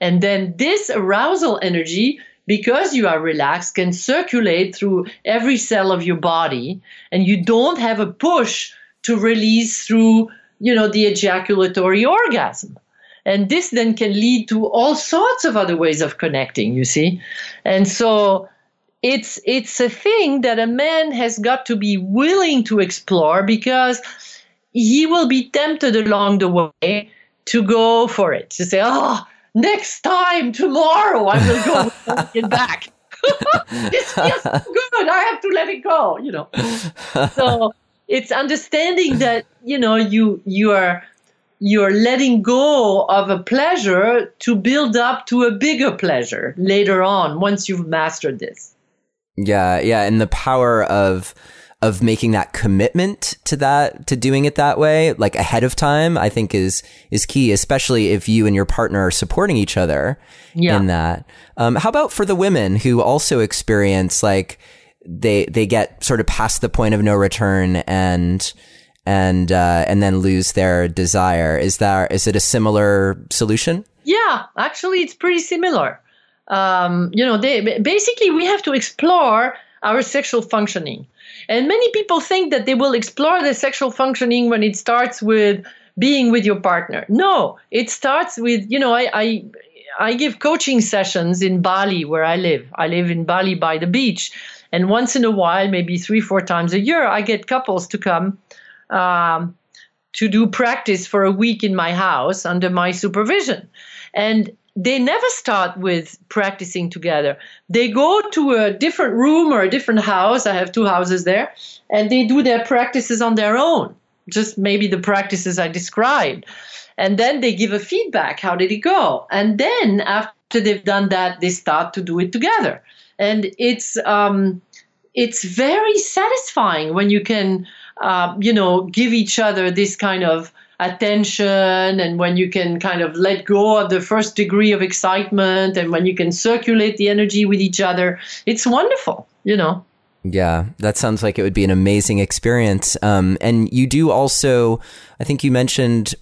And then this arousal energy, because you are relaxed, can circulate through every cell of your body, and you don't have a push to release through, you know, the ejaculatory orgasm. And this then can lead to all sorts of other ways of connecting, you see. And so it's a thing that a man has got to be willing to explore, because he will be tempted along the way to go for it, to say, oh, next time, tomorrow, I will go and get back. This feels so good. I have to let it go, you know. So it's understanding that, you know, you're letting go of a pleasure to build up to a bigger pleasure later on, once you've mastered this. Yeah. Yeah. And the power of of making that commitment to that, to doing it that way, like ahead of time, I think is key, especially if you and your partner are supporting each other in that. How about for the women who also experience, like, they get sort of past the point of no return and then lose their desire? Is it a similar solution? Yeah, actually, it's pretty similar. Basically, we have to explore our sexual functioning. And many people think that they will explore their sexual functioning when it starts with being with your partner. No, it starts with, I give coaching sessions in Bali where I live. I live in Bali by the beach. And once in a while, maybe 3-4 times a year, I get couples to come to do practice for a week in my house under my supervision. And they never start with practicing together. They go to a different room or a different house. I have 2 houses there. And they do their practices on their own, just maybe the practices I described. And then they give a feedback. How did it go? And then after they've done that, they start to do it together. And it's very satisfying when you can, give each other this kind of attention, and when you can kind of let go of the first degree of excitement, and when you can circulate the energy with each other. It's wonderful, Yeah, that sounds like it would be an amazing experience. And you do also, I think you mentioned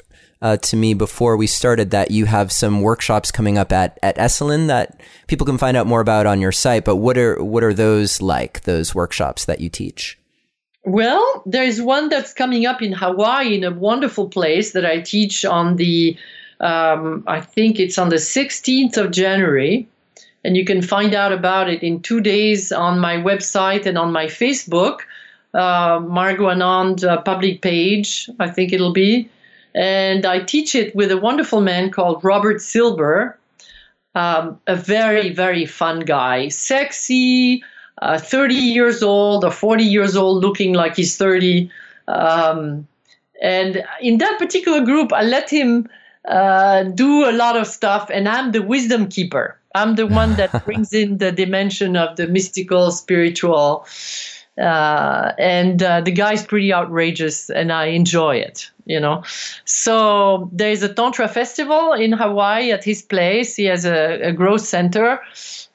to me before we started that you have some workshops coming up at Esalen that people can find out more about on your site. But what are those like, those workshops that you teach? Well, there is one that's coming up in Hawaii in a wonderful place that I teach on the, I think it's on the 16th of January. And you can find out about it in 2 days on my website and on my Facebook, Margot Anand public page, I think it'll be. And I teach it with a wonderful man called Robert Silver, a very, very fun guy, sexy, 30 years old or 40 years old, looking like he's 30. And in that particular group, I let him do a lot of stuff, and I'm the wisdom keeper. I'm the one that brings in the dimension of the mystical, spiritual. The guy's pretty outrageous, and I enjoy it, So there's a Tantra festival in Hawaii at his place. He has a growth center,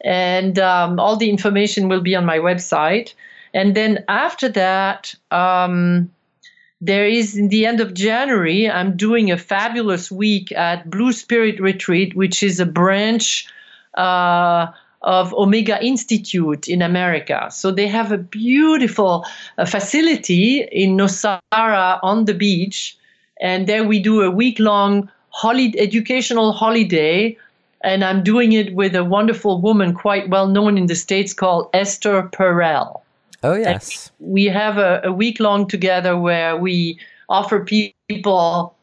and all the information will be on my website. And then after that, there is, in the end of January, I'm doing a fabulous week at Blue Spirit Retreat, which is a branch of Omega Institute in America. So they have a beautiful facility in Nosara on the beach. And there we do a week-long educational holiday. And I'm doing it with a wonderful woman quite well-known in the States called Esther Perel. Oh, yes. And we have a week-long together where we offer people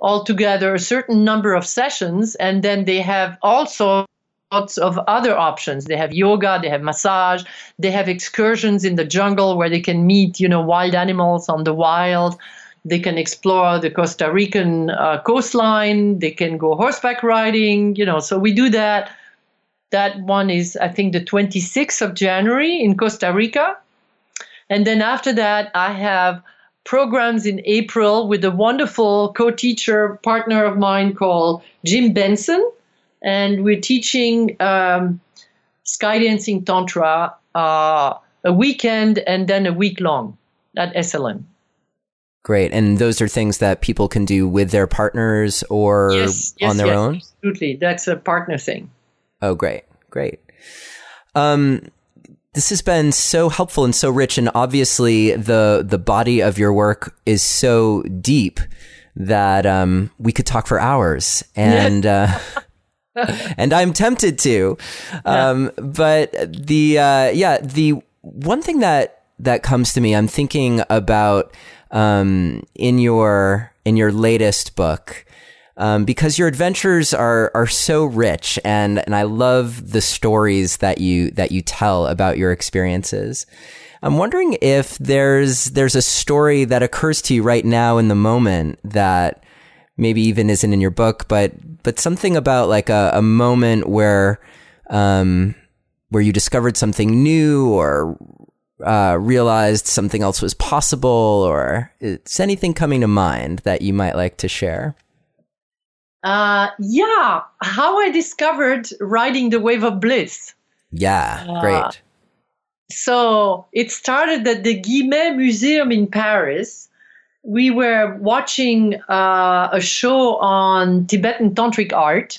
all together a certain number of sessions. And then they have also lots of other options. They have yoga, they have massage, they have excursions in the jungle where they can meet, wild animals on the wild. They can explore the Costa Rican coastline. They can go horseback riding, So we do that. That one is, I think, the 26th of January in Costa Rica. And then after that, I have programs in April with a wonderful co-teacher partner of mine called Jim Benson. And we're teaching Sky Dancing Tantra a weekend and then a week long at Esalen. Great. And those are things that people can do with their partners or on their own? Absolutely. That's a partner thing. Oh, great. Great. This has been so helpful and so rich. And obviously the body of your work is so deep that we could talk for hours. And and I'm tempted to, but the one thing that comes to me, I'm thinking about, in your latest book, because your adventures are so rich, and I love the stories that you tell about your experiences. I'm wondering if there's a story that occurs to you right now in the moment that maybe even isn't in your book, but something about like a moment where you discovered something new or realized something else was possible, or is anything coming to mind that you might like to share? Yeah, how I discovered riding the wave of bliss. Yeah, great. So it started at the Guimet Museum in Paris. We were watching a show on Tibetan tantric art,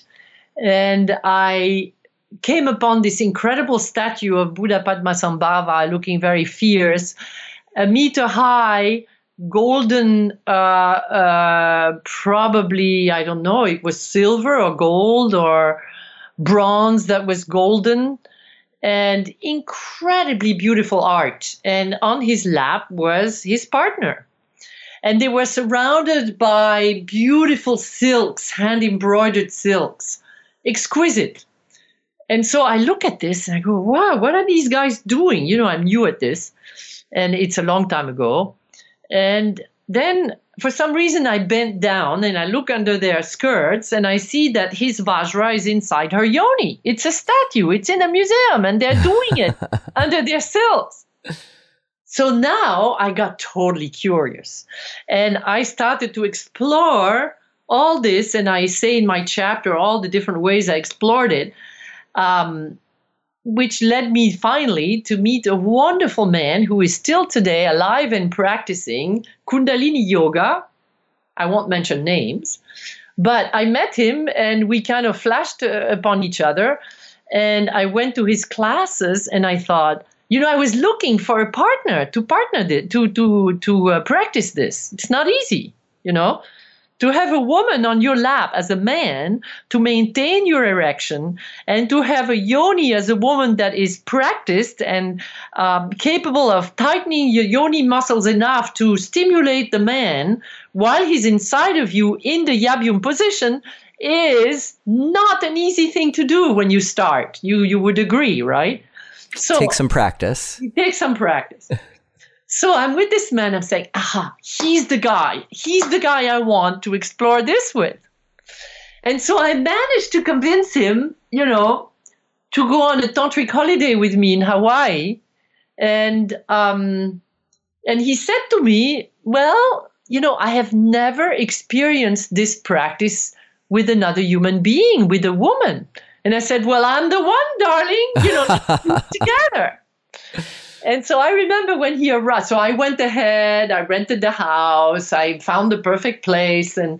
and I came upon this incredible statue of Buddha Padmasambhava, looking very fierce, 1 meter high, golden, probably, I don't know, it was silver or gold or bronze that was golden, and incredibly beautiful art. And on his lap was his partner. And they were surrounded by beautiful silks, hand-embroidered silks, exquisite. And so I look at this and I go, wow, what are these guys doing? You know, I'm new at this, and it's a long time ago. And then for some reason I bent down and I look under their skirts and I see that his Vajra is inside her Yoni. It's a statue. It's in a museum and they're doing it under their silks. So now I got totally curious and I started to explore all this. And I say in my chapter all the different ways I explored it, which led me finally to meet a wonderful man who is still today alive and practicing Kundalini yoga. I won't mention names, but I met him and we kind of flashed upon each other. And I went to his classes and I thought, you know, I was looking for a partner to practice this. It's not easy, you know, to have a woman on your lap as a man, to maintain your erection, and to have a Yoni as a woman that is practiced and capable of tightening your Yoni muscles enough to stimulate the man while he's inside of you in the Yabyum position is not an easy thing to do when you start. You would agree, right? So take some practice. Take some practice. So I'm with this man. I'm saying, aha, he's the guy. He's the guy I want to explore this with. And so I managed to convince him, you know, to go on a tantric holiday with me in Hawaii. And he said to me, well, you know, I have never experienced this practice with another human being, with a woman. And I said, well, I'm the one, darling, you know, let's do it together. And so I remember when he arrived, so I went ahead, I rented the house, I found the perfect place. And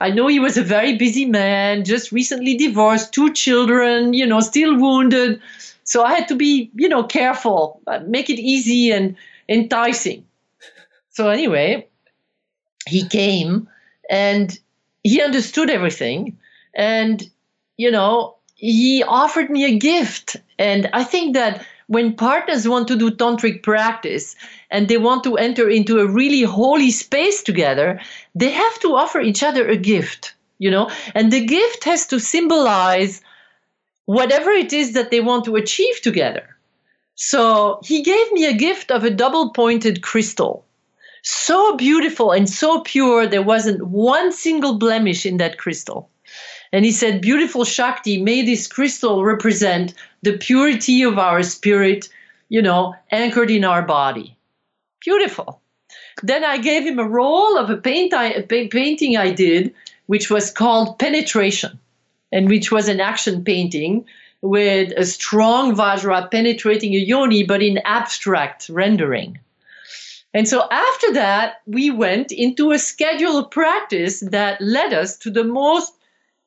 I know he was a very busy man, just recently divorced, 2 children, you know, still wounded. So I had to be, you know, careful, make it easy and enticing. So anyway, he came and he understood everything. And, you know, he offered me a gift. And I think that when partners want to do tantric practice and they want to enter into a really holy space together, they have to offer each other a gift, you know, and the gift has to symbolize whatever it is that they want to achieve together. So he gave me a gift of a double-pointed crystal, so beautiful and so pure, there wasn't one single blemish in that crystal. And he said, beautiful Shakti, may this crystal represent the purity of our spirit, you know, anchored in our body. Beautiful. Then I gave him a roll of a painting I did, which was called Penetration, and which was an action painting with a strong Vajra penetrating a Yoni, but in abstract rendering. And so after that, we went into a schedule of practice that led us to the most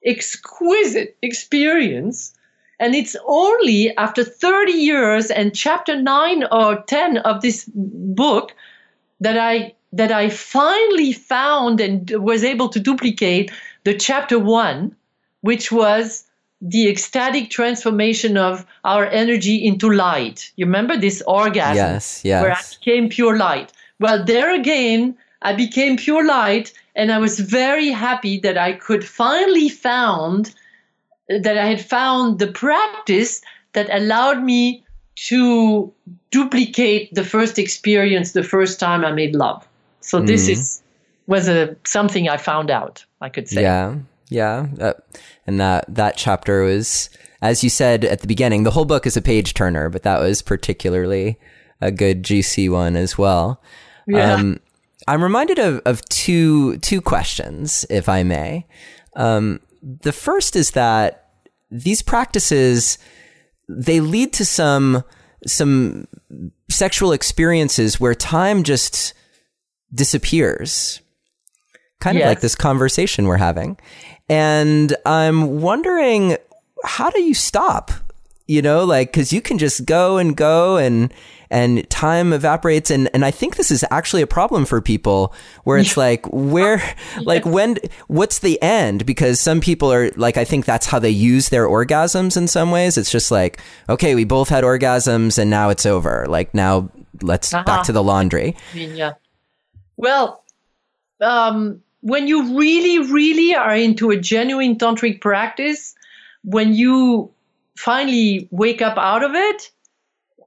exquisite experience. And it's only after 30 years and chapter 9 or 10 of this book that I finally found and was able to duplicate the chapter 1, which was the ecstatic transformation of our energy into light. You remember this orgasm? Yes. Where I became pure light. Well, there again, I became pure light, and I was very happy that I could finally I had found the practice that allowed me to duplicate the first experience the first time I made love. So this was something I found out, I could say. Yeah. And that chapter was, as you said at the beginning, the whole book is a page turner, but that was particularly a good juicy one as well. Yeah. I'm reminded of two questions, if I may. The first is that these practices, they lead to some sexual experiences where time just disappears, kind of like this conversation we're having. And I'm wondering, how do you stop? You know, like, because you can just go and go and time evaporates. And I think this is actually a problem for people where it's like, what's the end? Because some people are like, I think that's how they use their orgasms in some ways. It's just like, okay, we both had orgasms and now it's over. Like, now let's back to the laundry. Yeah. Well, when you really, really are into a genuine tantric practice, when you finally wake up out of it,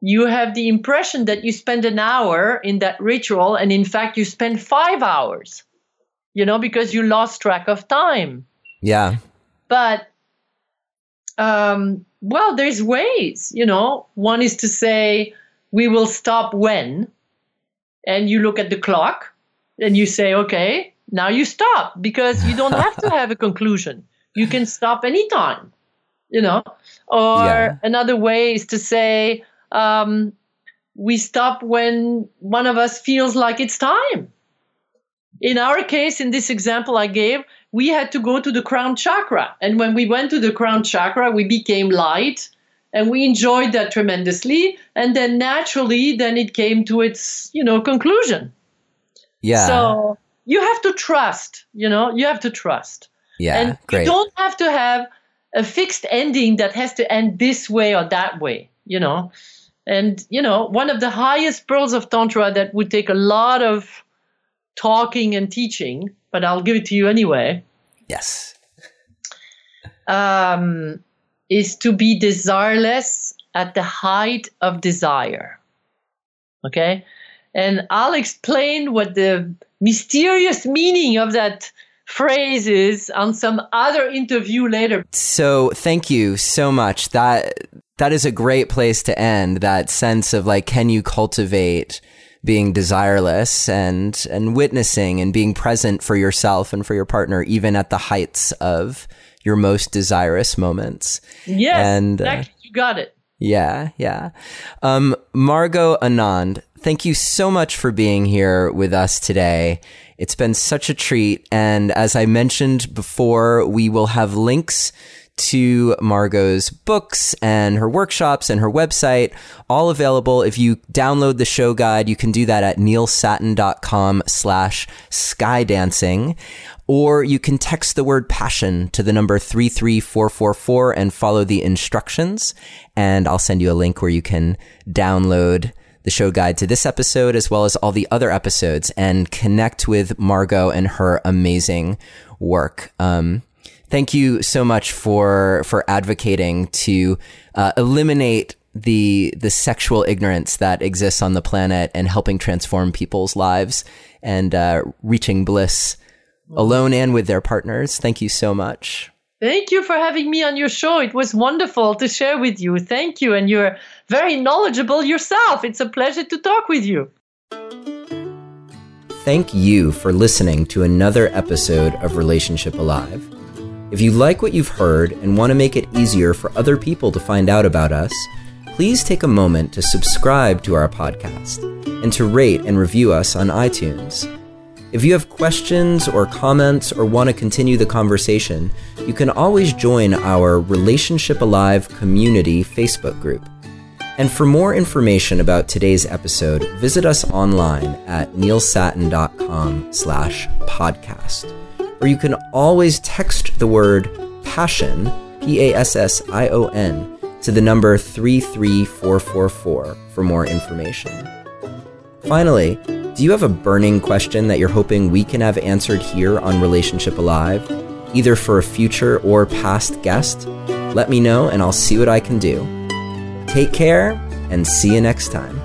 you have the impression that you spend an hour in that ritual, and in fact you spend 5 hours, because you lost track of time. Yeah. But there's ways, One is to say, we will stop when, and you look at the clock and you say, okay, now you stop, because you don't have to have a conclusion. You can stop anytime, Or another way is to say, we stop when one of us feels like it's time. In our case, in this example I gave, we had to go to the crown chakra. And when we went to the crown chakra, we became light and we enjoyed that tremendously. And then naturally, then it came to its, conclusion. Yeah. So you have to trust, you have to trust. Yeah, and you don't have to have a fixed ending that has to end this way or that way, And, one of the highest pearls of Tantra that would take a lot of talking and teaching, but I'll give it to you anyway. Yes. Is to be desireless at the height of desire. Okay? And I'll explain what the mysterious meaning of that phrases on some other interview later. So thank you so much. That is a great place to end, that sense of like, can you cultivate being desireless and witnessing and being present for yourself and for your partner, even at the heights of your most desirous moments. Yes, and, exactly. You got it. Yeah, yeah. Margot Anand, thank you so much for being here with us today. It's been such a treat. And as I mentioned before, we will have links to Margot's books and her workshops and her website, all available. If you download the show guide, you can do that at neilsatin.com/skydancing. Or you can text the word passion to the number 33444 and follow the instructions. And I'll send you a link where you can download the show guide to this episode, as well as all the other episodes, and connect with Margot and her amazing work. Thank you so much for advocating to eliminate the sexual ignorance that exists on the planet and helping transform people's lives and reaching bliss alone and with their partners. Thank you so much. Thank you for having me on your show. It was wonderful to share with you. Thank you. And you're very knowledgeable yourself. It's a pleasure to talk with you. Thank you for listening to another episode of Relationship Alive. If you like what you've heard and want to make it easier for other people to find out about us, please take a moment to subscribe to our podcast and to rate and review us on iTunes. If you have questions or comments or want to continue the conversation, you can always join our Relationship Alive community Facebook group. And for more information about today's episode, visit us online at neilsatin.com/podcast. Or you can always text the word passion, PASSION, to the number 33444 for more information. Finally, do you have a burning question that you're hoping we can have answered here on Relationship Alive, either for a future or past guest? Let me know and I'll see what I can do. Take care and see you next time.